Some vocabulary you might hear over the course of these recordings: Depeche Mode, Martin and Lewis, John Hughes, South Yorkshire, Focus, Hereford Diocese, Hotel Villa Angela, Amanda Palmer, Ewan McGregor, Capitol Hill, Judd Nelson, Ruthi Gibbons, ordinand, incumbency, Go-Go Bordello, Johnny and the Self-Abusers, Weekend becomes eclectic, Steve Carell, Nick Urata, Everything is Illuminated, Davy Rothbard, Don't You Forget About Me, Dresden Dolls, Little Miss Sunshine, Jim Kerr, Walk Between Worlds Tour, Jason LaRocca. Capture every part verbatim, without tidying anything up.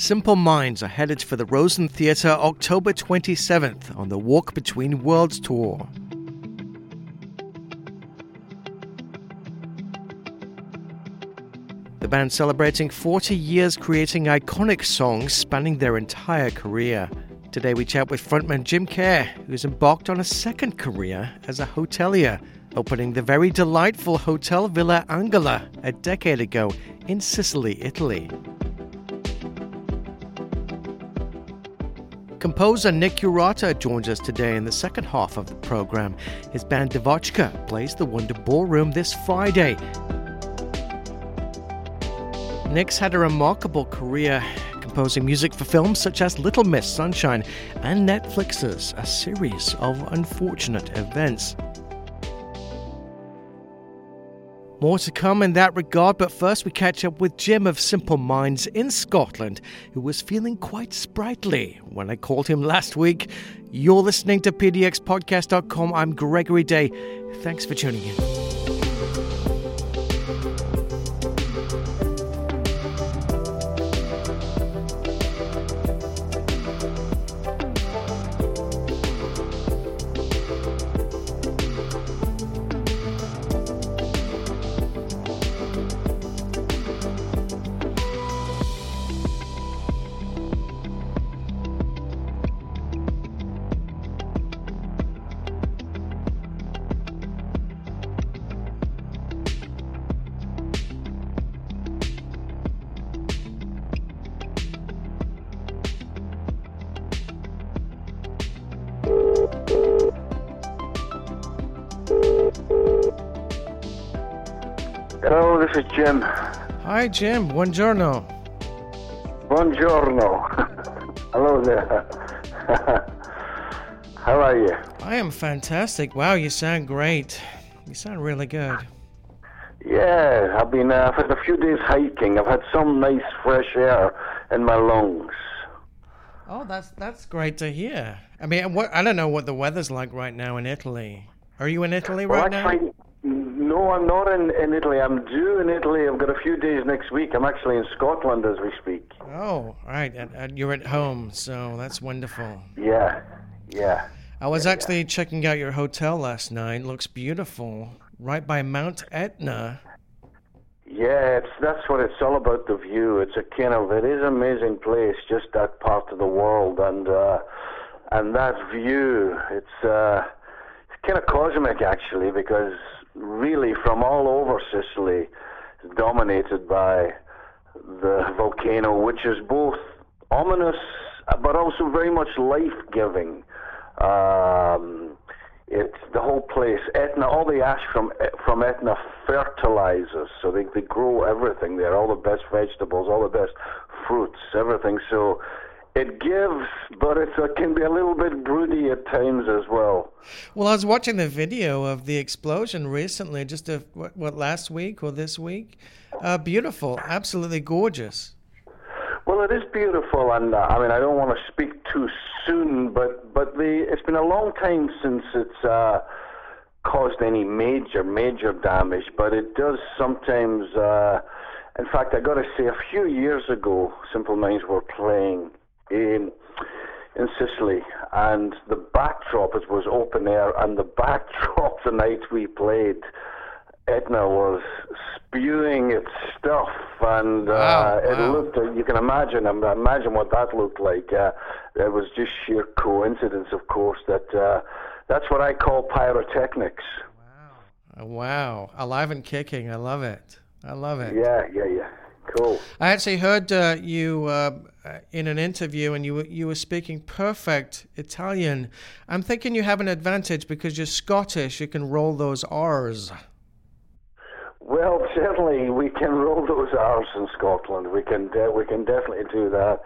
Simple Minds are headed for the Rosen Theatre October twenty-seventh on the Walk Between Worlds Tour. The band celebrating forty years creating iconic songs spanning their entire career. Today we chat with frontman Jim Kerr, who's embarked on a second career as a hotelier, opening the very delightful Hotel Villa Angela a decade ago in Sicily, Italy. Composer Nick Urata joins us today in the second half of the program. His band Devotchka plays the Wonder Ballroom this Friday. Nick's had a remarkable career composing music for films such as Little Miss Sunshine and Netflix's A Series of Unfortunate Events. More to come in that regard, but first we catch up with Jim of Simple Minds in Scotland, who was feeling quite sprightly when I called him last week. You're listening to P D X podcast dot com. I'm Gregory Day. Thanks for tuning in. Jim. Hi, Jim. Buongiorno. Buongiorno. Hello there. How are you? I am fantastic. Wow, you sound great. You sound really good. Yeah, I've been uh, I've had a few days hiking. I've had some nice fresh air in my lungs. Oh, that's that's great to hear. I mean, what, I don't know what the weather's like right now in Italy. Are you in Italy well, right now? Find- No, I'm not in, in Italy. I'm due in Italy. I've got a few days next week. I'm actually in Scotland as we speak. Oh, right. And, and you're at home, so that's wonderful. Yeah, yeah. I was yeah, actually yeah. checking out your hotel last night. Looks beautiful. Right by Mount Etna. Yeah, it's, that's what it's all about, the view. It's a kind of, it is an amazing place, just that part of the world. And, uh, and that view, it's, uh, it's kind of cosmic, actually, because... really from all over Sicily, dominated by the volcano, which is both ominous but also very much life-giving. Um, it's the whole place, Etna, all the ash from from Etna fertilizes, so they, they grow everything there, all the best vegetables, all the best fruits, everything. So it gives, but it uh, can be a little bit broody at times as well. Well, I was watching the video of the explosion recently, just a, what, what last week or this week. Uh, beautiful, absolutely gorgeous. Well, it is beautiful, and uh, I mean, I don't want to speak too soon, but but the it's been a long time since it's uh, caused any major, major damage, but it does sometimes. Uh, in fact, I got to say, a few years ago, Simple Minds were playing In, in Sicily, and the backdrop, it was open air, and the backdrop the night we played Etna was spewing its stuff, and uh, wow, it wow. looked, you can imagine imagine what that looked like. Uh, it was just sheer coincidence, of course, that uh, that's what I call pyrotechnics. Wow. Wow, alive and kicking, I love it, I love it. Yeah, yeah, yeah. Cool. I actually heard uh, you uh, in an interview, and you were, you were speaking perfect Italian. I'm thinking you have an advantage because you're Scottish. You can roll those R's. Well, certainly we can roll those R's in Scotland. We can de- we can definitely do that.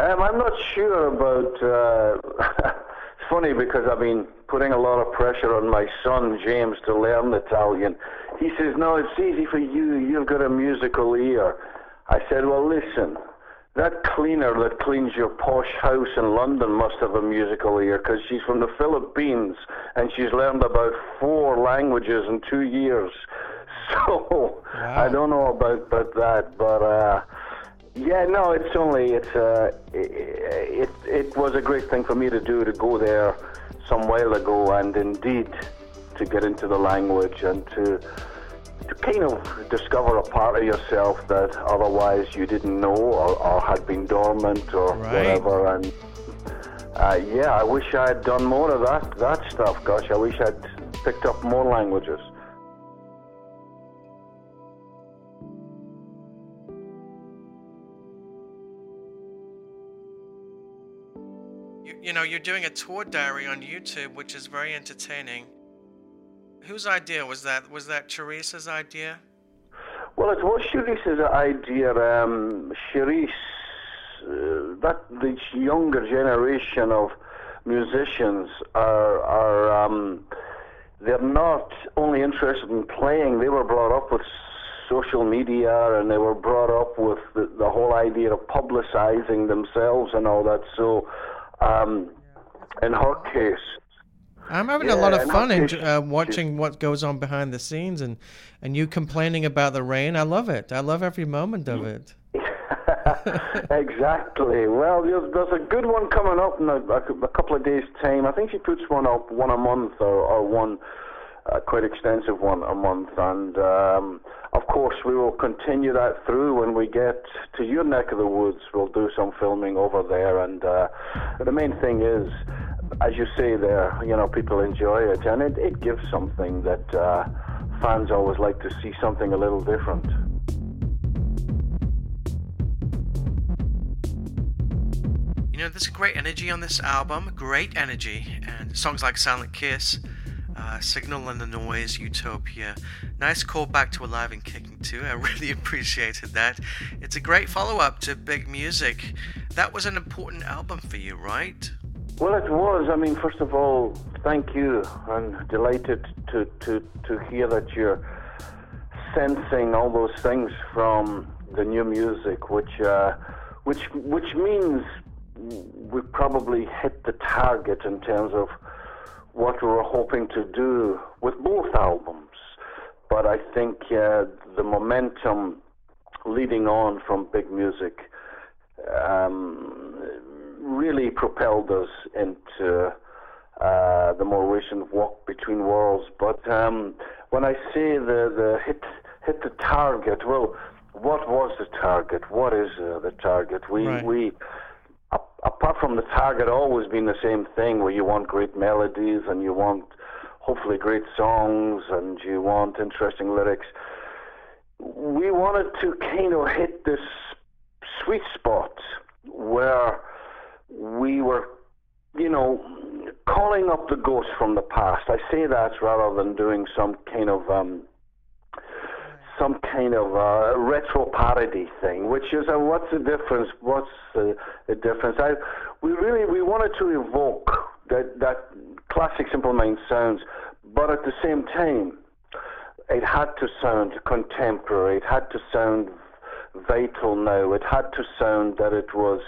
Um, I'm not sure about. Uh, it's funny because I've been putting a lot of pressure on my son James to learn Italian. He says, no, it's easy for you, you've got a musical ear. I said, well, listen, that cleaner that cleans your posh house in London must have a musical ear, because she's from the Philippines, and she's learned about four languages in two years. So, wow. I don't know about, about that, but uh, Yeah, no, it's only, it's uh, it, it was a great thing for me to do, to go there some while ago, and indeed to get into the language and to, to kind of discover a part of yourself that otherwise you didn't know or, or had been dormant or right. whatever. And uh, yeah, I wish I had done more of that, that stuff. Gosh, I wish I'd picked up more languages. You know, you're doing a tour diary on YouTube, which is very entertaining. Whose idea was that? Was that Charisse's idea? Well, it was Charisse's idea. Um, Charisse, uh, that the younger generation of musicians are, are um, they're not only interested in playing. They were brought up with social media, and they were brought up with the, the whole idea of publicizing themselves and all that. So. Um, in her case, I'm having yeah, a lot of fun in, uh, watching what goes on behind the scenes, and, and you complaining about the rain. I love it. I love every moment of it. Exactly. Well, there's, there's a good one coming up in a, a couple of days' time. I think she puts one up, one a month, or, or one uh, quite extensive one a month. And um, of course, we will continue that through when we get to your neck of the woods. We'll do some filming over there, and uh, the main thing is, as you say there, you know, people enjoy it, and it, it gives something that uh, fans always like to see, something a little different. You know, there's great energy on this album, great energy, and songs like Silent Kiss, Uh, Signal and the Noise, Utopia. Nice call back to Alive and Kicking too. I really appreciated that. It's a great follow-up to Big Music. That was an important album for you, right? Well, it was. I mean, first of all, thank you. I'm delighted to, to, to hear that you're sensing all those things from the new music, which uh, which which means we probably hit the target in terms of what we were hoping to do with both albums. But I think uh, the momentum leading on from Big Music um, really propelled us into uh, the more recent Walk Between Worlds. But um, when I say the, the hit, hit the target, well, what was the target? What is uh, the target? We right. we... Apart from the target always being the same thing, where you want great melodies and you want hopefully great songs and you want interesting lyrics, we wanted to kind of hit this sweet spot where we were, you know, calling up the ghosts from the past. I say that rather than doing some kind of um, some kind of uh, retro parody thing, which is uh, what's the difference? What's uh, the difference? I, we really we wanted to evoke that that classic Simple Minds sounds, but at the same time, it had to sound contemporary. It had to sound vital now. It had to sound that it was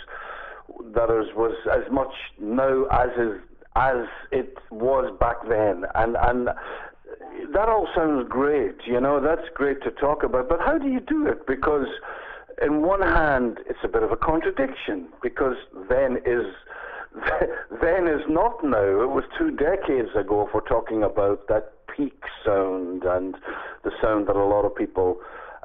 that it was as much now as is, as it was back then, and and. That all sounds great, you know, that's great to talk about, but how do you do it? Because in one hand, it's a bit of a contradiction, because then is then is not now. It was two decades ago if we're talking about that peak sound and the sound that a lot of people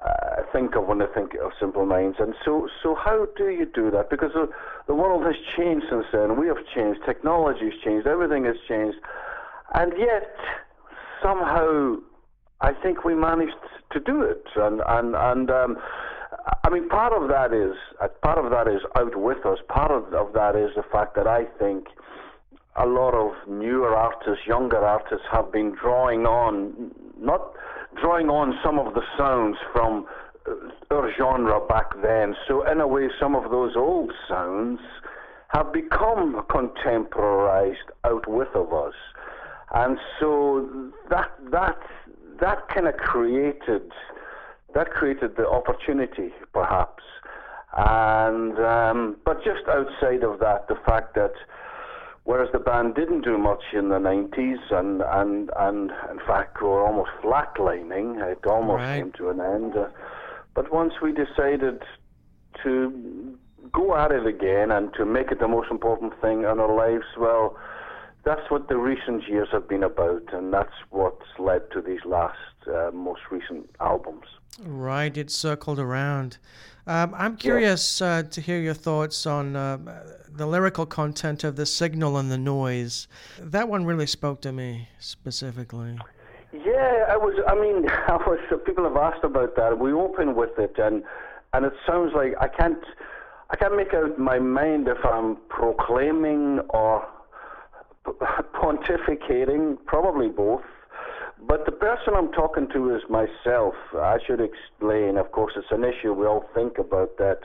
uh, think of when they think of Simple Minds. And so, so how do you do that? Because the, the world has changed since then. We have changed. Technology has changed. Everything has changed. And yet, somehow, I think we managed to do it, and and and um, I mean, part of that is part of that is out with us. Part of, of that is the fact that I think a lot of newer artists, younger artists, have been drawing on, not drawing on some of the sounds from our genre back then. So in a way, some of those old sounds have become contemporized, out with of us. And so that that that kind of created that created the opportunity, perhaps. And um, but just outside of that, the fact that whereas the band didn't do much in the nineties, and and, and in fact we were almost flatlining, it almost right. came to an end. Uh, but once we decided to go at it again and to make it the most important thing in our lives, well, that's what the recent years have been about, and that's what's led to these last, uh, most recent albums. Right, it circled around. Um, I'm curious yeah. uh, to hear your thoughts on uh, the lyrical content of The Signal and the Noise. That one really spoke to me specifically. Yeah, I was, I mean, I was, people have asked about that. We open with it, and and it sounds like I can't, I can't make out my mind if I'm proclaiming or pontificating, probably both. But the person I'm talking to is myself. I should explain, of course, it's an issue. We all think about that,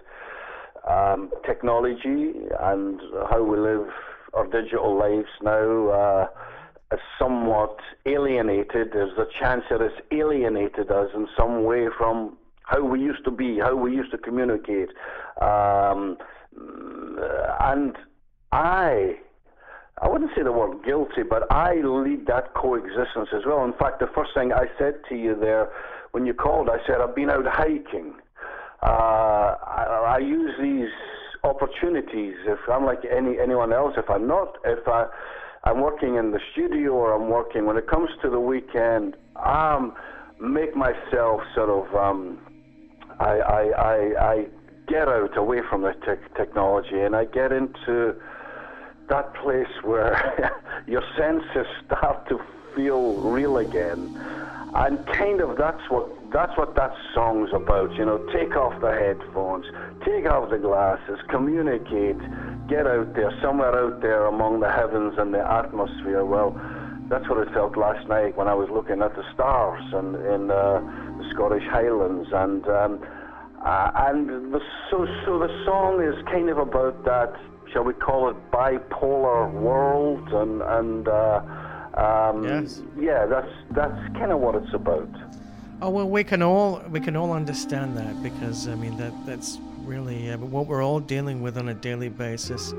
um, technology and how we live our digital lives now, uh, is somewhat alienated. There's a chance that it's alienated us in some way from how we used to be, how we used to communicate. Um, and I... I wouldn't say the word guilty, but I lead that coexistence as well. In fact, the first thing I said to you there when you called, I said, I've been out hiking. Uh, I, I use these opportunities. If I'm like any anyone else, if I'm not, if I, I'm working in the studio or I'm working, when it comes to the weekend, I make myself sort of, um, I, I, I, I get out away from the te- technology and I get into that place where your senses start to feel real again. And kind of that's what that's what that song's about, you know, take off the headphones, take off the glasses, communicate, get out there, somewhere out there among the heavens and the atmosphere. Well, that's what it felt last night when I was looking at the stars and in uh, the Scottish Highlands. And um, uh, and the, so, so the song is kind of about that, shall we call it, bipolar world, and and uh, um, yes. yeah, that's that's kind of what it's about. Oh well, we can all we can all understand that, because I mean that that's really uh, what we're all dealing with on a daily basis.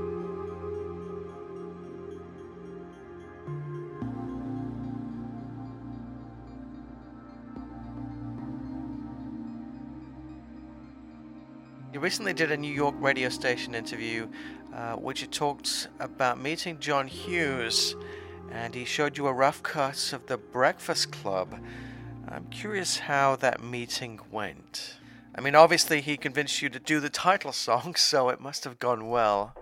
You recently did a New York radio station interview, uh, which you talked about meeting John Hughes, and he showed you a rough cut of The Breakfast Club. I'm curious how that meeting went. I mean, obviously he convinced you to do the title song, so it must have gone well.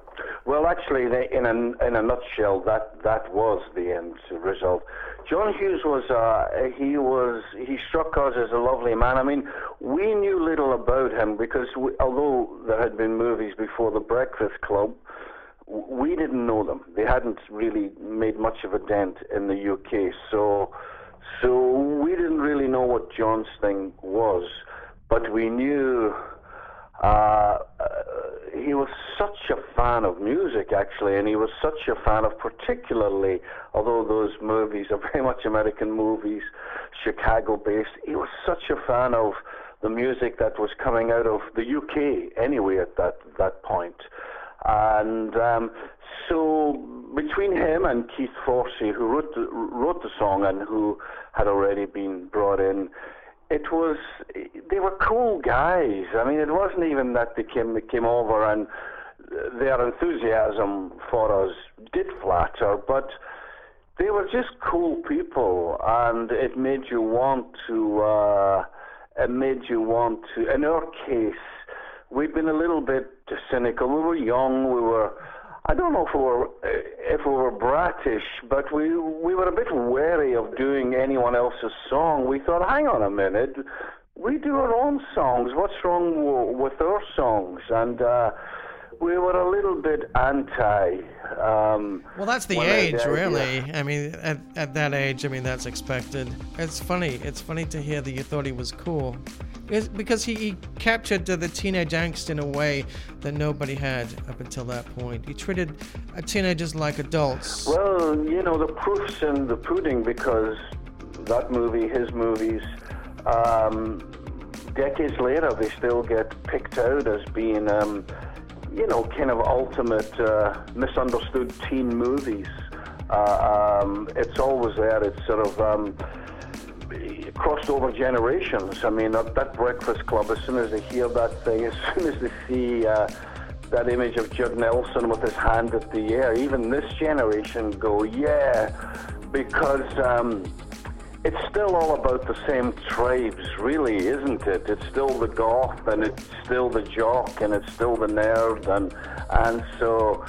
Well, actually, in a, in a nutshell, that, that was the end result. John Hughes was, uh, he was, he struck us as a lovely man. I mean, we knew little about him because we, although there had been movies before The Breakfast Club, we didn't know them. They hadn't really made much of a dent in the U K. So, so we didn't really know what John's thing was, but we knew, uh, he was such a fan of music, actually, and he was such a fan of particularly, although those movies are very much American movies, Chicago-based, he was such a fan of the music that was coming out of the U K anyway at that, that point. And um, so between him and Keith Forsey, who wrote the, wrote the song and who had already been brought in, it was, they were cool guys. I mean, it wasn't even that they came, they came over and their enthusiasm for us did flatter, but they were just cool people, and it made you want to, uh, it made you want to, in our case, we'd been a little bit cynical. We were young, we were, I don't know if we were, if we were bratish, but we we were a bit wary of doing anyone else's song. We thought, hang on a minute, we do our own songs. What's wrong w- with our songs? And uh, we were a little bit anti. Um, well, that's the age, I, uh, really. Yeah. I mean, at, at that age, I mean, that's expected. It's funny. It's funny to hear that you thought he was cool. It's because he, he captured the teenage angst in a way that nobody had up until that point. He treated teenagers like adults. Well, you know, the proof's in the pudding, because that movie, his movies, um, decades later, they still get picked out as being, um, you know, kind of ultimate uh, misunderstood teen movies. Uh, um, it's always there. It's sort of... Um, it crossed over generations. I mean, that, that Breakfast Club, as soon as they hear that thing, as soon as they see uh, that image of Judd Nelson with his hand at the air, even this generation go, yeah, because um, it's still all about the same tribes, really, isn't it? It's still the goth, and it's still the jock, and it's still the nerd, and and so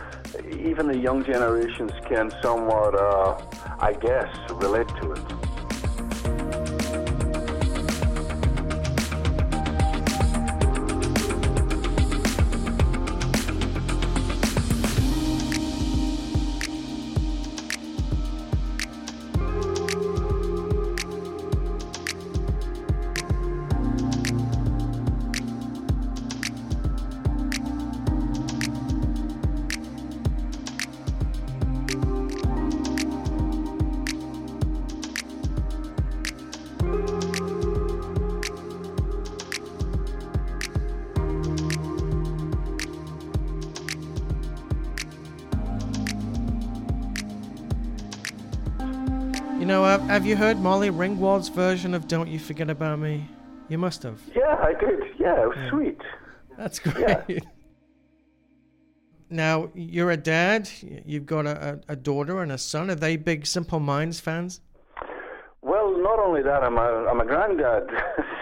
even the young generations can somewhat, uh, I guess, relate to it. Have you heard Molly Ringwald's version of Don't You Forget About Me? You must have. Yeah, I did. Yeah, it was yeah. sweet. That's great. Yeah. Now, you're a dad. You've got a, a daughter and a son. Are they big Simple Minds fans? Well, not only that, I'm a, I'm a granddad.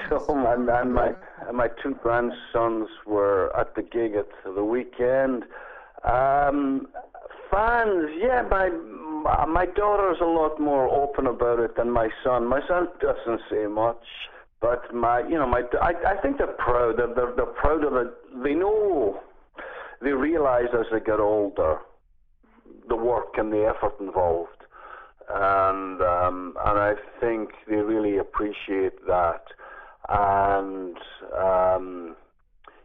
so my, my, my, my two grandsons were at the gig at the weekend. Um, fans, yeah, my... My daughter's a lot more open about it than my son. My son doesn't say much, but my, you know, my, I, I think they're proud. They're, they're, they're proud of it. They know, they realize as they get older, the work and the effort involved, and um, and I think they really appreciate that. And um,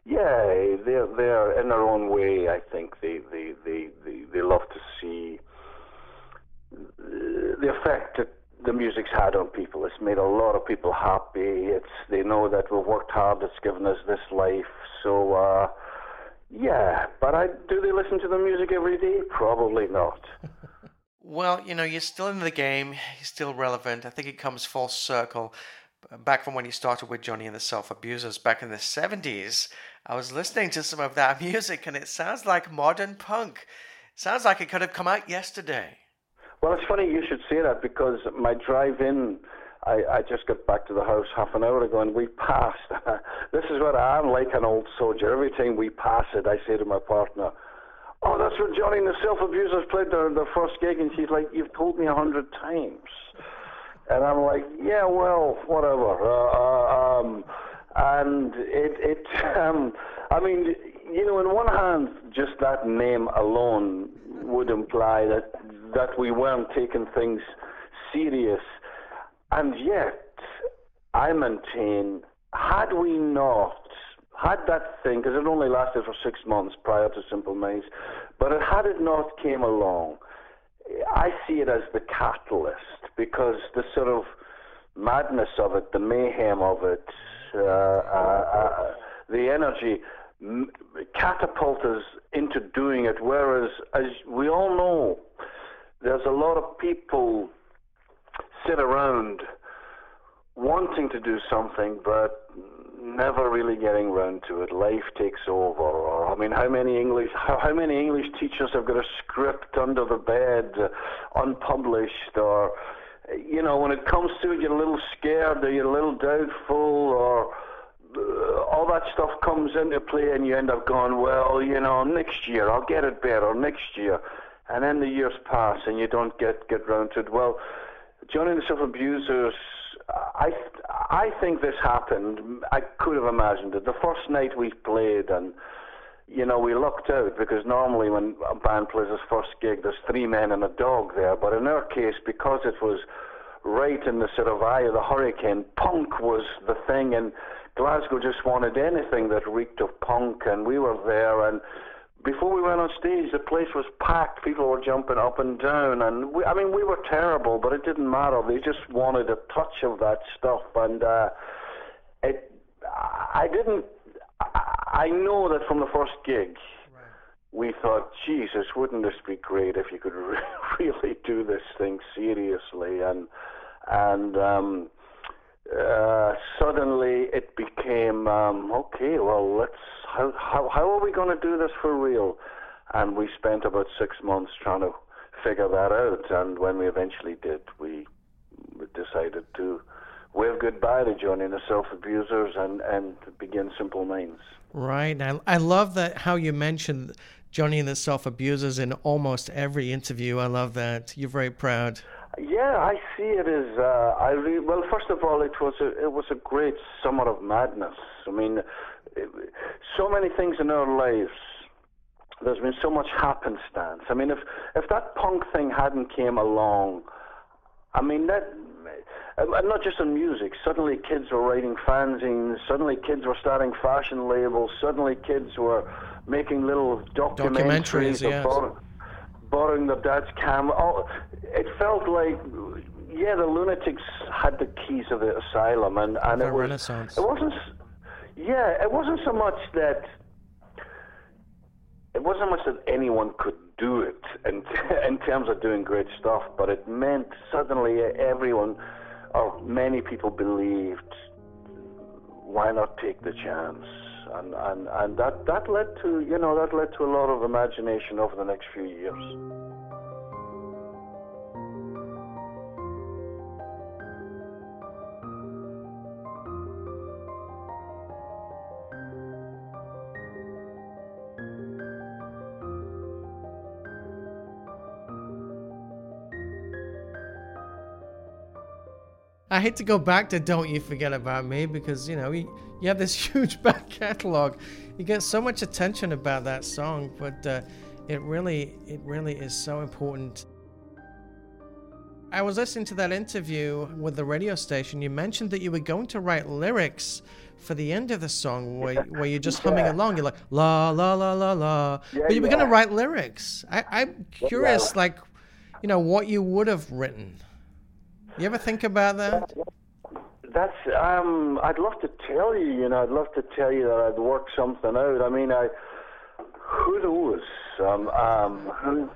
yeah, they're they're in their own way. I think they they they they, they love to see the effect that the music's had on people. It's made a lot of people happy. It's they know that we've worked hard. It's given us this life. So, uh, yeah. But I, do they listen to the music every day? Probably not. Well, you know, you're still in the game. You're still relevant. I think it comes full circle. Back from when you started with Johnny and the Self-Abusers back in the seventies, I was listening to some of that music, and it sounds like modern punk. It sounds like it could have come out yesterday. Well, it's funny you should say that, because my drive-in, I, I just got back to the house half an hour ago, and we passed. This is what I'm like, an old soldier. Every time we pass it, I say to my partner, oh, that's where Johnny and the Self-Abusers played their, their first gig. And she's like, you've told me a hundred times. And I'm like, yeah, well, whatever. Uh, uh, um, and it, it um, I mean, you know, on one hand, just that name alone would imply that that we weren't taking things serious. And yet, I maintain, had we not had that thing, because it only lasted for six months prior to Simple Minds, but it, had it not came along, I see it as the catalyst, because the sort of madness of it, the mayhem of it, uh, uh, uh, the energy m- catapults us into doing it, whereas, as we all know, there's a lot of people sit around wanting to do something but never really getting around to it. Life takes over. Or, I mean, how many English how, how many English teachers have got a script under the bed, uh, unpublished? Or, you know, when it comes to it, you're a little scared or you're a little doubtful, or uh, all that stuff comes into play, and you end up going, well, you know, next year I'll get it better, next year. And then the years pass, and you don't get, get round to it. Well, Johnny and the Self-Abusers, I I think this happened. I could have imagined it. The first night we played, and, you know, we lucked out, because normally when a band plays its first gig, there's three men and a dog there. But in our case, because it was right in the sort of eye of the hurricane, punk was the thing, and Glasgow just wanted anything that reeked of punk, and we were there, and before we went on stage, the place was packed. People were jumping up and down. And we, I mean, we were terrible, but it didn't matter. They just wanted a touch of that stuff. And uh, it, I didn't, I know that from the first gig, right, we thought, Jesus, wouldn't this be great if you could re- really do this thing seriously? And, and um, uh, suddenly it became, um, okay, well, let's, how, how, how are we going to do this for real? And we spent about six months trying to figure that out. And when we eventually did, we decided to wave goodbye to Johnny and the Self-Abusers and, and begin Simple Minds. Right. I, I love that how you mentioned Johnny and the Self-Abusers in almost every interview. I love that. You're very proud. Yeah, I see it as, uh, I re- well, first of all, it was, a, it was a great summer of madness. I mean, it, so many things in our lives. There's been so much happenstance. I mean, if, if that punk thing hadn't came along, I mean, that... And not just in music. Suddenly kids were writing fanzines. Suddenly kids were starting fashion labels. Suddenly kids were making little documentaries. Documentaries, yes. Borrowing, borrowing their dad's camera. Oh, it felt like, yeah, the lunatics had the keys of the asylum. And, and the it was, Renaissance. It wasn't, yeah, it wasn't so much that... It wasn't much that anyone could do it in, in terms of doing great stuff, but it meant suddenly everyone, or many people, believed, why not take the chance? And, and, and that, that led to, you know, that led to a lot of imagination over the next few years. I hate to go back to Don't You Forget About Me because, you know, you, you have this huge back catalog. You get so much attention about that song, but uh, it really, it really is so important. I was listening to that interview with the radio station. You mentioned that you were going to write lyrics for the end of the song where, yeah. where you're just humming yeah. along. You're like, la, la, la, la, la. Yeah, but you were yeah. going to write lyrics. I, I'm curious, yeah. like, you know, what you would have written. You ever think about that? That's, um, I'd love to tell you, you know, I'd love to tell you that I'd work something out. I mean, I, who knows? Um, um, who,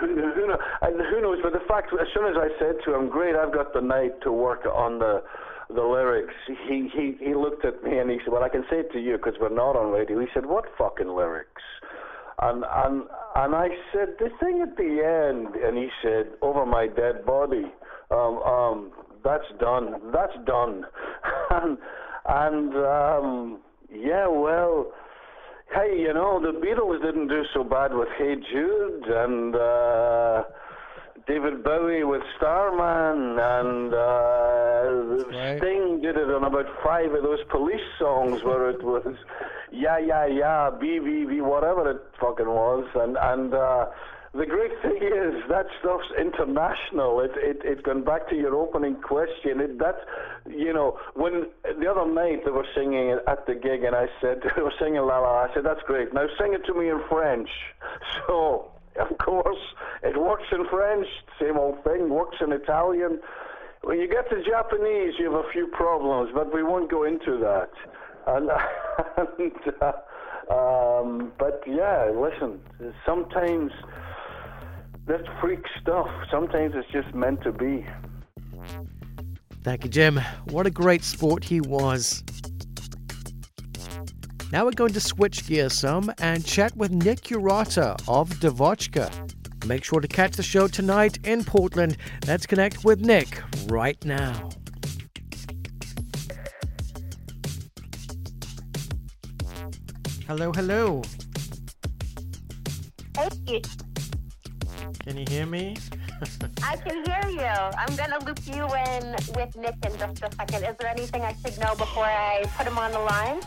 who, who, knows? I, who knows? But the fact, as soon as I said to him, great, I've got the night to work on the the lyrics, he, he, he looked at me and he said, well, I can say it to you because we're not on radio. He said, what fucking lyrics? And, and, and I said, the thing at the end, and he said, over my dead body. Um, um, that's done. That's done. and, and um, yeah, well, hey, you know, the Beatles didn't do so bad with Hey Jude, and uh, David Bowie with Starman, and uh, right. Sting did it on about five of those Police songs where it was yeah, yeah, yeah, B, B, B, whatever it fucking was, and and. Uh, The great thing is that stuff's international. It it it going back to your opening question. It that you know when the other night they were singing it at the gig, and I said they were singing La La. I said that's great. Now sing it to me in French. So of course it works in French. Same old thing works in Italian. When you get to Japanese, you have a few problems, but we won't go into that. And. and uh, Um, but yeah, listen, sometimes that's freak stuff. Sometimes it's just meant to be. Thank you, Jim. What a great sport he was. Now we're going to switch gears some and chat with Nick Urata of Devotchka. Make sure to catch the show tonight in Portland. Let's connect with Nick right now. Hello, hello. Hey. Can you hear me? I can hear you. I'm going to loop you in with Nick in just a second. Is there anything I should know before I put him on the line?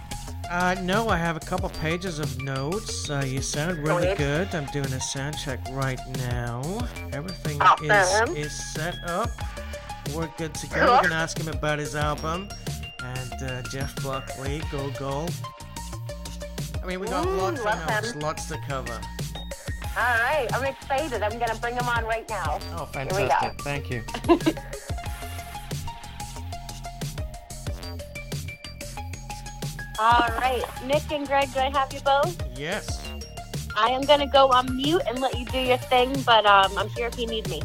Uh, no, I have a couple pages of notes. Uh, you sound really Wait. good. I'm doing a sound check right now. Everything awesome. is, is set up. We're good to go. Cool. We're going to ask him about his album. And uh, Jeff Buckley, Go-Go. I mean, we got Ooh, lots of notes, lots to cover. All right, I'm excited. I'm going to bring him on right now. Oh, fantastic. Thank you. All right, Nick and Greg, do I have you both? Yes. I am going to go on mute and let you do your thing, but um, I'm here if you need me.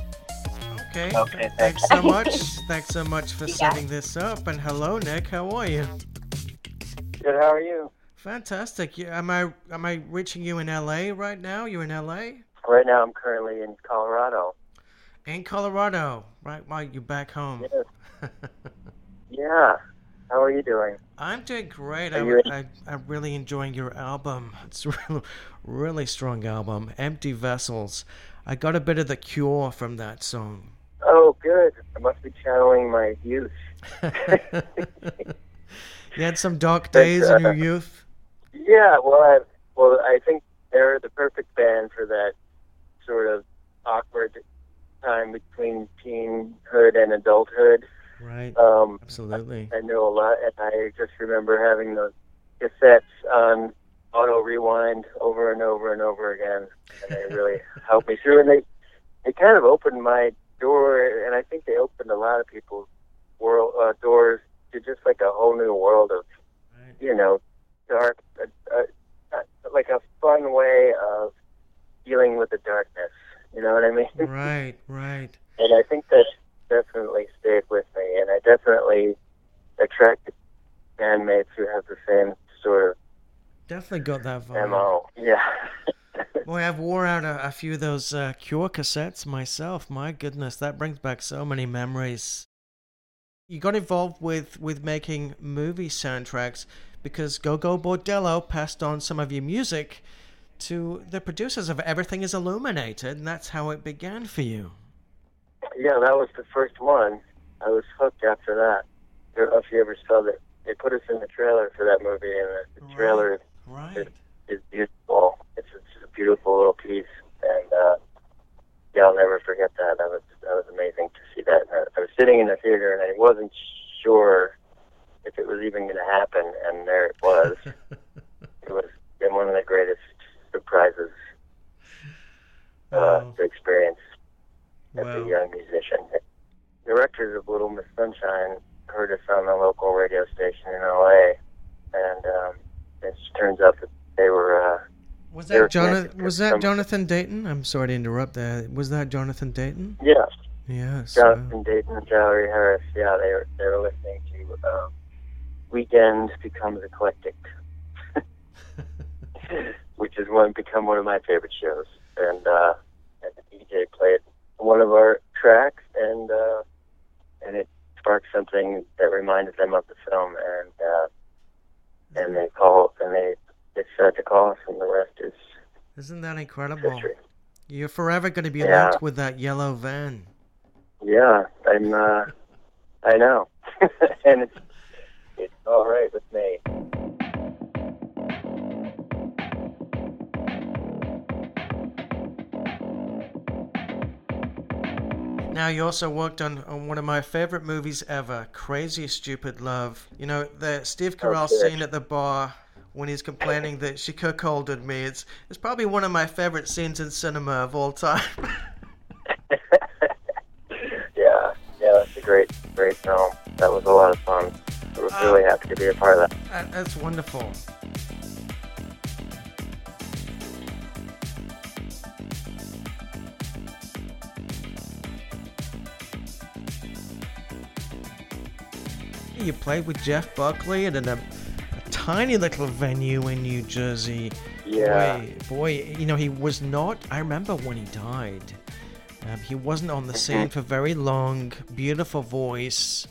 Okay. Okay. Thanks, thanks so much. Thanks so much for yeah. setting this up. And hello, Nick. How are you? Good. How are you? Fantastic. Yeah, am I am I reaching you in L A right now? You're in L A? Right now, I'm currently in Colorado. In Colorado, right? While you're back home. Yes. Yeah. How are you doing? I'm doing great. I, in- I, I'm really enjoying your album. It's a really, really strong album, Empty Vessels. I got a bit of The Cure from that song. Oh, good. I must be channeling my youth. You had some dark days uh, in your youth? Yeah, well I, well, I think they're the perfect band for that sort of awkward time between teenhood and adulthood. Right. Um, Absolutely. I, I know a lot, and I just remember having those cassettes on auto rewind over and over and over again, and they really helped me through. And they, they kind of opened my door, and I think they opened a lot of people's world uh, doors to just like a whole new world of, right. you know, dark, uh, uh, like a fun way of dealing with the darkness. You know what I mean? Right. Right. And I think that. Definitely stayed with me, and I definitely attracted bandmates who have the same sort of definitely got that vibe. M O Yeah. Boy, I've wore out a, a few of those uh, Cure cassettes myself. My goodness, that brings back so many memories. You got involved with, with making movie soundtracks because Go-Go Bordello passed on some of your music to the producers of Everything is Illuminated, and that's how it began for you. Yeah, that was the first one. I was hooked after that. I don't know if you ever saw that. They put us in the trailer for that movie, and the trailer right. is, is beautiful. It's, it's a beautiful little piece, and uh, yeah, I'll never forget that. That was that was amazing to see that. And I was sitting in the theater, and I wasn't sure if it was even going to happen, and there it was. It was been one of the greatest surprises uh, oh. to experience. As wow. a young musician. The directors of Little Miss Sunshine heard us on the local radio station in L A, and um, it turns out that they were... Uh, was that, were Jonathan, was that some... Jonathan Dayton? I'm sorry to interrupt there. Was that Jonathan Dayton? Yeah. Yes. Jonathan uh... Dayton and Jolie Harris, yeah, they were, they were listening to um, Weekend Becomes Eclectic, which has one, become one of my favorite shows. And, uh, and the D J played one of our tracks, and uh, and it sparked something that reminded them of the film, and uh, and they called, and they decided to call us, and the rest is isn't that incredible? History. You're forever going to be yeah. linked with that yellow van. Yeah, I'm. Uh, I know, and it's it's all right with me. Now, you also worked on, on one of my favorite movies ever, Crazy Stupid Love. You know, the Steve Carell oh, scene at the bar when he's complaining that she cuckolded me. It's it's probably one of my favorite scenes in cinema of all time. yeah, yeah, that's a great, great film. That was a lot of fun. I was really uh, happy to be a part of that. That's wonderful. You played with Jeff Buckley at a, a tiny little venue in New Jersey. Yeah. Boy, boy, you know, he was not, I remember when he died, um, he wasn't on the scene for very long, beautiful voice,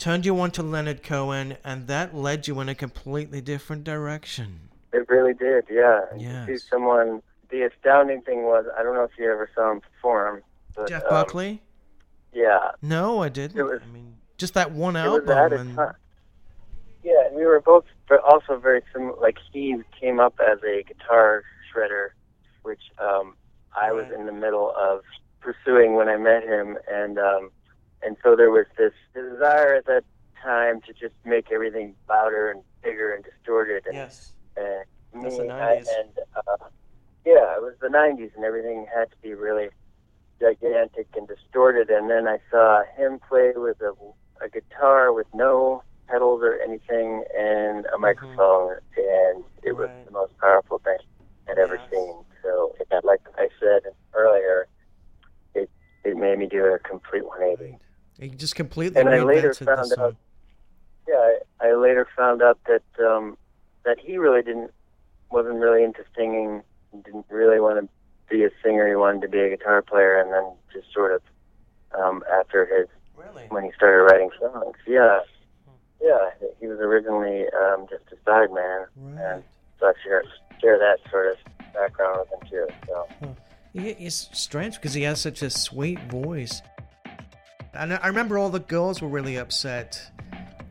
turned you on to Leonard Cohen, and that led you in a completely different direction. It really did, yeah. Yes. You see someone, the astounding thing was, I don't know if you ever saw him perform. But, Jeff um, Buckley? Yeah. No, I didn't. It was, I mean... Just that one album. It was at a time. Yeah, and we were both also very similar. Like, he came up as a guitar shredder, which um, I right. was in the middle of pursuing when I met him. And um, and so there was this desire at that time to just make everything louder and bigger and distorted. And, yes. And me, that's the nineties. I, and, uh, yeah, it was the nineties, and everything had to be really gigantic and distorted. And then I saw him play with a a guitar with no pedals or anything and a microphone, mm-hmm. and it was right. the most powerful thing I'd ever yes. seen. So, like I said earlier, it, it made me do year, a complete one eighty. It just completely. And I later found out. Yeah, I, I later found out that um, that he really didn't wasn't really into singing. Didn't really want to be a singer. He wanted to be a guitar player, and then just sort of um, after his really? when he started writing songs. Yeah, yeah. He was originally um, just a side man, right. and so I share share that sort of background with him too. So. Huh. It's strange because he has such a sweet voice. And I remember all the girls were really upset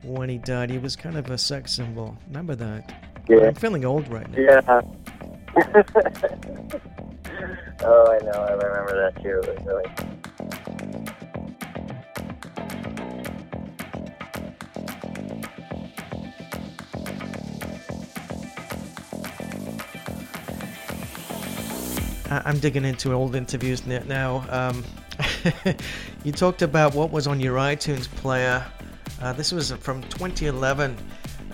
when he died. He was kind of a sex symbol. Remember that? Yeah. I'm feeling old right now. Yeah. Oh, I know. I remember that too. It was really... I'm digging into old interviews now. Um, you talked about what was on your iTunes player. Uh, this was from twenty eleven,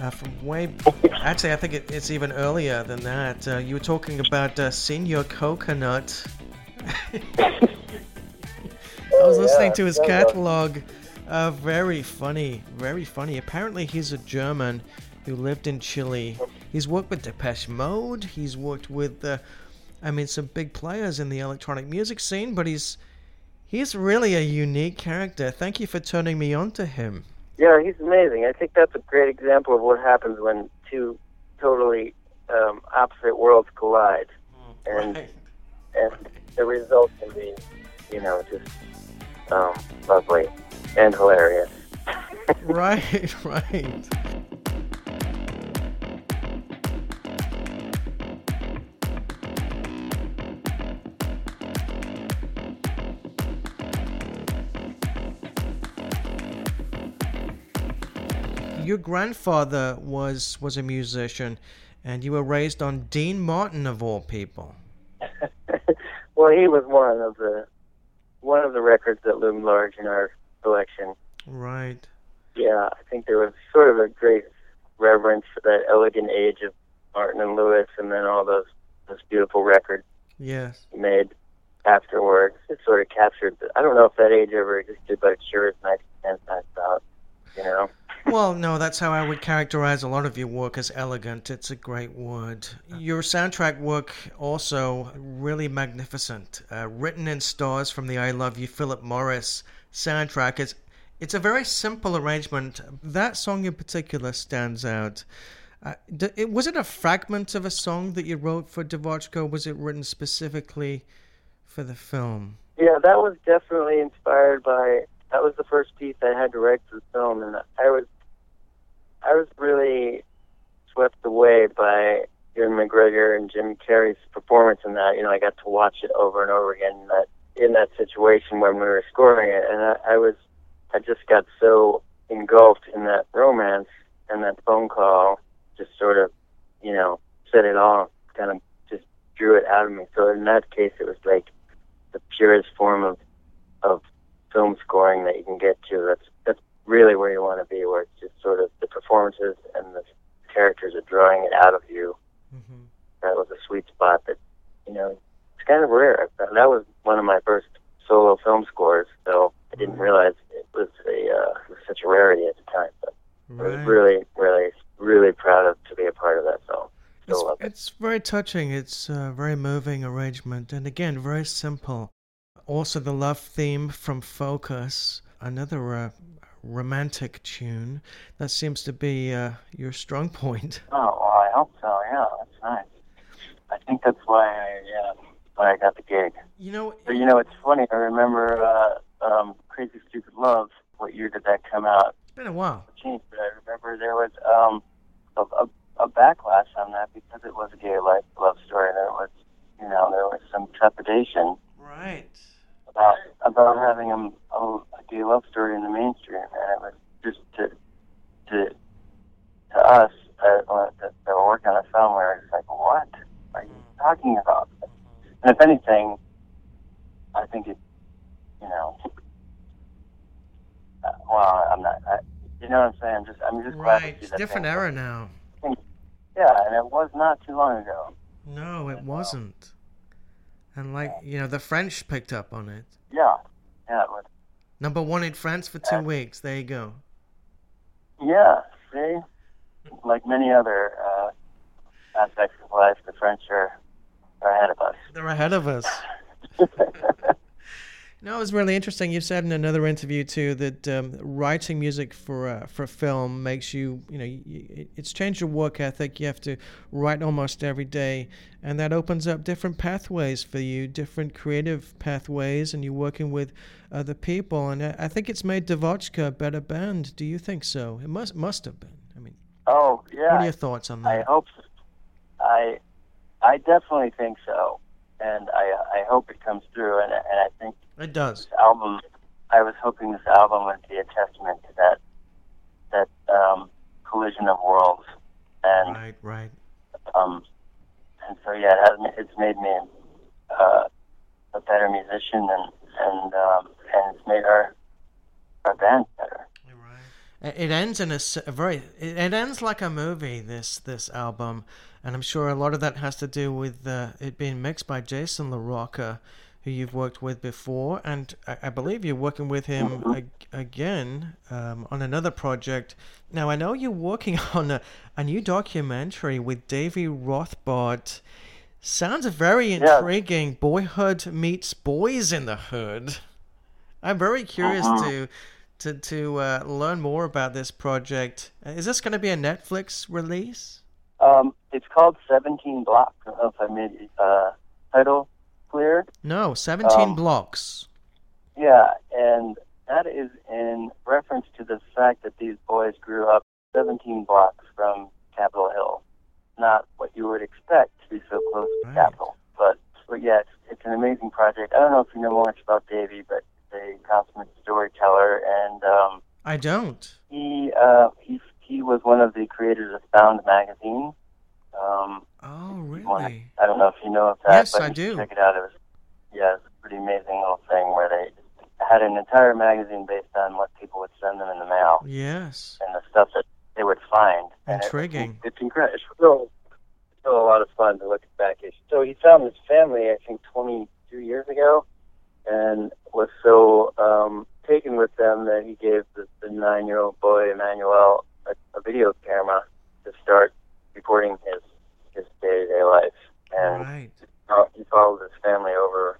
uh, from way... Actually, I think it, it's even earlier than that. Uh, you were talking about uh, Senior Coconut. I was listening to his catalog. Uh, very funny, very funny. Apparently, he's a German who lived in Chile. He's worked with Depeche Mode. He's worked with... Uh, I mean, some big players in the electronic music scene, but he's he's really a unique character. Thank you for turning me on to him. Yeah, he's amazing. I think that's a great example of what happens when two totally um, opposite worlds collide. Mm, and right. and right. the result can be, you know, just um, lovely and hilarious. Right, right. Your grandfather was was a musician, and you were raised on Dean Martin of all people. Well, he was one of the one of the records that loomed large in our collection. Right. Yeah, I think there was sort of a great reverence for that elegant age of Martin and Lewis, and then all those those beautiful records. Yes. Made afterwards, it sort of captured. The, I don't know if that age ever existed, but it sure is nice and nice out. You know. Well, no, that's how I would characterize a lot of your work, as elegant. It's a great word. Your soundtrack work also really magnificent. Uh, written in stars from the I Love You Philip Morris soundtrack. It's, it's a very simple arrangement. That song in particular stands out. Uh, d- it, was it a fragment of a song that you wrote for Devotchka? Was it written specifically for the film? Yeah, that was definitely inspired by... That was the first piece I had to write for the film, and I was I was really swept away by Ewan McGregor and Jim Carrey's performance in that. You know, I got to watch it over and over again in that, in that situation when we were scoring it, and I, I was I just got so engulfed in that romance, and that phone call just sort of, you know, said it all, kind of just drew it out of me. So in that case, it was like the purest form of of film scoring that you can get to. That's that's really where you want to be, where it's just sort of the performances and the characters are drawing it out of you. Mm-hmm. That was a sweet spot that, you know, it's kind of rare. That was one of my first solo film scores, so I didn't realize it was a uh, it was such a rarity at the time. But right. I was really, really, really proud of to be a part of that film. It's, love it. It's very touching. It's a very moving arrangement, and again, very simple. Also, the love theme from Focus, another uh, romantic tune. That seems to be uh, your strong point. Oh, well, I hope so, yeah. That's nice. I think that's why I, yeah, why I got the gig. You know, but, you know, it's funny. I remember uh, um, Crazy Stupid Love. What year did that come out? It's been a while. But I remember there was um, a, a, a backlash on that because it was a gay life love story. There was, you know, there was some trepidation. Right. About, about having a, a, a gay love story in the mainstream, and it was just to to, to us that uh, were working on a film where it's like, what are you talking about? And if anything, I think it, you know, uh, well, I'm not, I, you know what I'm saying? I'm just, I'm just right. glad to see that. Right, different thing. Era now. Yeah, and it was not too long ago. No, it wasn't. And like, you know, the French picked up on it. Yeah, Yeah, it was. Number one in France for two uh, weeks. There you go. Yeah, see? Like many other uh, aspects of life, the French are, are ahead of us. They're ahead of us. No, it was really interesting. You said in another interview too that um, writing music for uh, for film makes you, you know, you, it's changed your work ethic. You have to write almost every day, and that opens up different pathways for you, different creative pathways, and you're working with other people. And I, I think it's made Devotchka a better band. Do you think so? It must must have been. I mean, oh yeah. What are your thoughts on that? I hope so. I I definitely think so. And I I hope it comes through, and and I think it does. This album, I was hoping this album would be a testament to that that um, collision of worlds, and right, right. Um, and so yeah, it has, it's made me uh, a better musician, and and um, and it's made our our band better. It ends in a, a very. It ends like a movie. This this album, and I'm sure a lot of that has to do with uh, it being mixed by Jason LaRocca, who you've worked with before, and I, I believe you're working with him ag- again um, on another project. Now I know you're working on a, a new documentary with Davy Rothbard. Sounds very intriguing. Yeah. Boyhood meets Boys in the Hood. I'm very curious uh-huh. to. to to uh, learn more about this project. Is this going to be a Netflix release? Um, it's called seventeen blocks. I don't know if I made the uh, title clear. No, seventeen um, Blocks. Yeah, and that is in reference to the fact that these boys grew up seventeen blocks from Capitol Hill. Not what you would expect to be so close to right. Capitol. But, but yeah, it's, it's an amazing project. I don't know if you know much about Davey, but a consummate storyteller, and um, I don't. He uh, he he was one of the creators of Sound Magazine. Um, oh, really? I don't know if you know of that. Yes, but I do. Check it out. It was yeah, it's a pretty amazing little thing where they had an entire magazine based on what people would send them in the mail. Yes, and the stuff that they would find. Intriguing. It, it's incredible. It's still, still a lot of fun to look back at. So he found his family, I think, twenty-two years ago. And was so um, taken with them that he gave the, the nine-year-old boy, Emmanuel, a, a video camera to start recording his, his day-to-day life. And right. uh, he followed his family over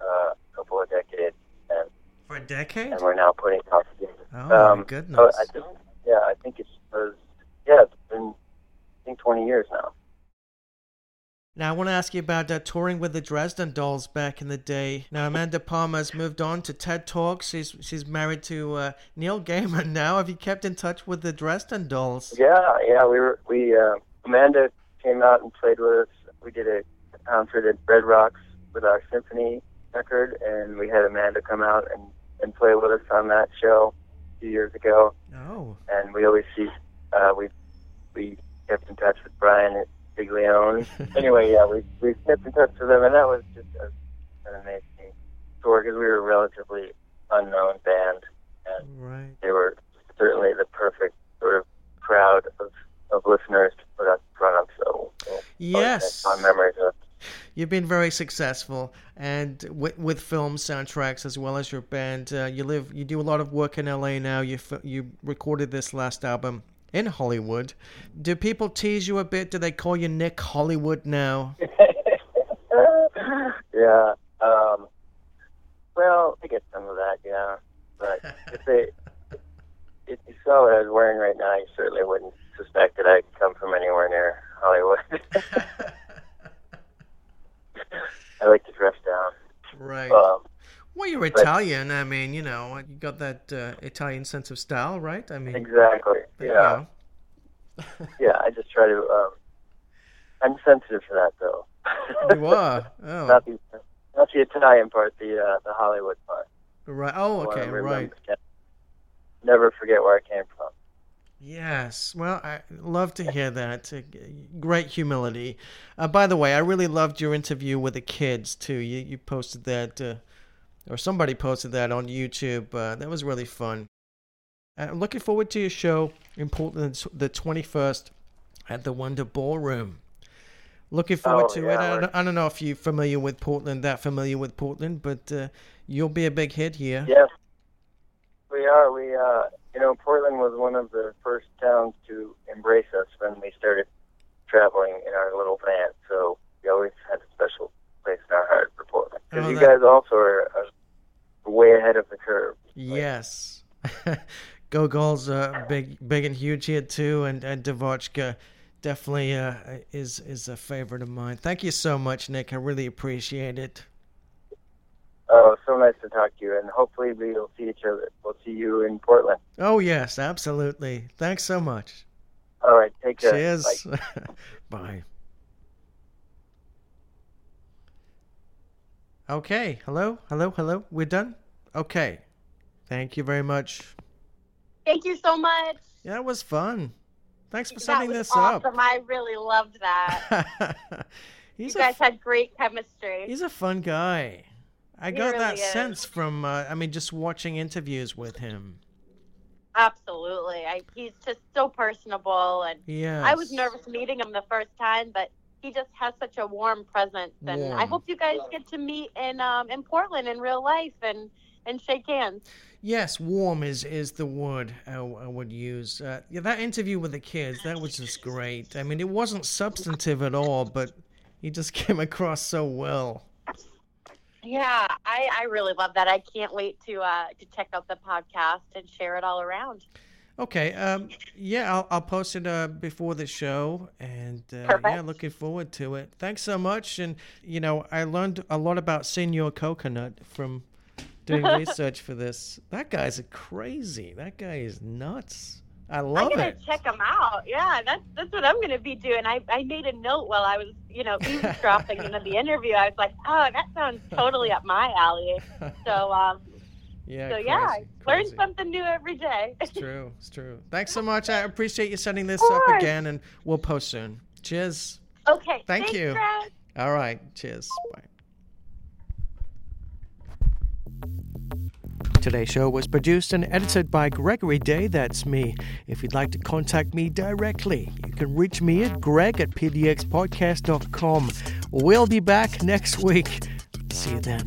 uh, a couple of decades. And, For a decade? And we're now putting it out together. Oh, um, my goodness. So I think, yeah, I think it's, uh, yeah, it's been I think twenty years now. Now, I want to ask you about uh, touring with the Dresden Dolls back in the day. Now, Amanda Palmer's moved on to TED Talks. She's she's married to uh, Neil Gaiman now. Have you kept in touch with the Dresden Dolls? Yeah, yeah. We were, we uh, Amanda came out and played with us. We did a concert at Red Rocks with our symphony record, and we had Amanda come out and, and play with us on that show a few years ago. Oh. And we always see, uh, we we kept in touch with Brian at, Big Leon. Anyway, yeah, we we kept in touch with them, and that was just a, an amazing tour because we were a relatively unknown band, and right. they were certainly the perfect sort of crowd of, of listeners to put us in front of. So, so yes, fun memories of. You've been very successful, and with, with film soundtracks as well as your band. Uh, you live, you do a lot of work in L A now. You you recorded this last album in Hollywood. Do people tease you a bit? Do they call you Nick Hollywood now? yeah. Um, well, I get some of that, yeah. But if they, if you saw what I was wearing right now, you certainly wouldn't suspect that I come from anywhere near Hollywood. I like to dress down. Right. Um, well, you're Italian. But, I mean, you know, you got that uh, Italian sense of style, right? I mean, exactly. Yeah. yeah, I just try to. Um, I'm sensitive to that, though. You are. Oh. Not the not the Italian part, the uh, the Hollywood part. Right. Oh, okay. Right. Never forget where I came from. Yes. Well, I love to hear that. Great humility. Uh, by the way, I really loved your interview with the kids too. You you posted that. Uh, Or somebody posted that on YouTube. Uh, that was really fun. I'm looking forward to your show in Portland the twenty-first at the Wonder Ballroom. Looking forward oh, to yeah, it. I don't, I don't know if you're familiar with Portland, that familiar with Portland, but uh, you'll be a big hit here. Yes, we are. We, uh, you know, Portland was one of the first towns to embrace us when we started traveling in our little van, so we always had a special place in our heart for Portland. Because oh, you that... guys also are uh, way ahead of the curve. Yes. Like... Go-Go's uh, big, big and huge here, too, and, and Devotchka. Definitely uh, is is a favorite of mine. Thank you so much, Nick. I really appreciate it. Oh, so nice to talk to you, and hopefully we'll see each other. We'll see you in Portland. Oh yes, absolutely. Thanks so much. All right, take care. Cheers. Bye. Bye. Okay. Hello. Hello. Hello. We're done. Okay. Thank you very much. Thank you so much. Yeah, it was fun. Thanks for setting this awesome. up. I really loved that. You guys f- had great chemistry. He's a fun guy. I he got really that is. sense from, uh, I mean, just watching interviews with him. Absolutely. I, he's just so personable. And yes. I was nervous meeting him the first time, but he just has such a warm presence. And warm. I hope you guys get to meet in um, in Portland in real life and, and shake hands. Yes, warm is, is the word I, I would use. Uh, yeah, that interview with the kids, that was just great. I mean, it wasn't substantive at all, but he just came across so well. Yeah, I, I really love that. I can't wait to uh, to check out the podcast and share it all around. Okay, um, yeah, I'll, I'll post it uh, before the show, and uh, yeah, looking forward to it. Thanks so much, and, you know, I learned a lot about Senor Coconut from... doing research for this. That guy's crazy. That guy is nuts. I love it. I'm going to check him out. Yeah, that's that's what I'm going to be doing. I, I made a note while I was, you know, eavesdropping into the interview. I was like, oh, that sounds totally up my alley. So, um, yeah, so crazy, yeah, I learn something new every day. It's true. It's true. Thanks so much. I appreciate you setting this up again, and we'll post soon. Cheers. Okay. Thank Thanks, you. Chris. All right. Cheers. Bye. Today's show was produced and edited by Gregory Day. That's me. If you'd like to contact me directly, you can reach me at greg at p d x podcast dot com. We'll be back next week. See you then.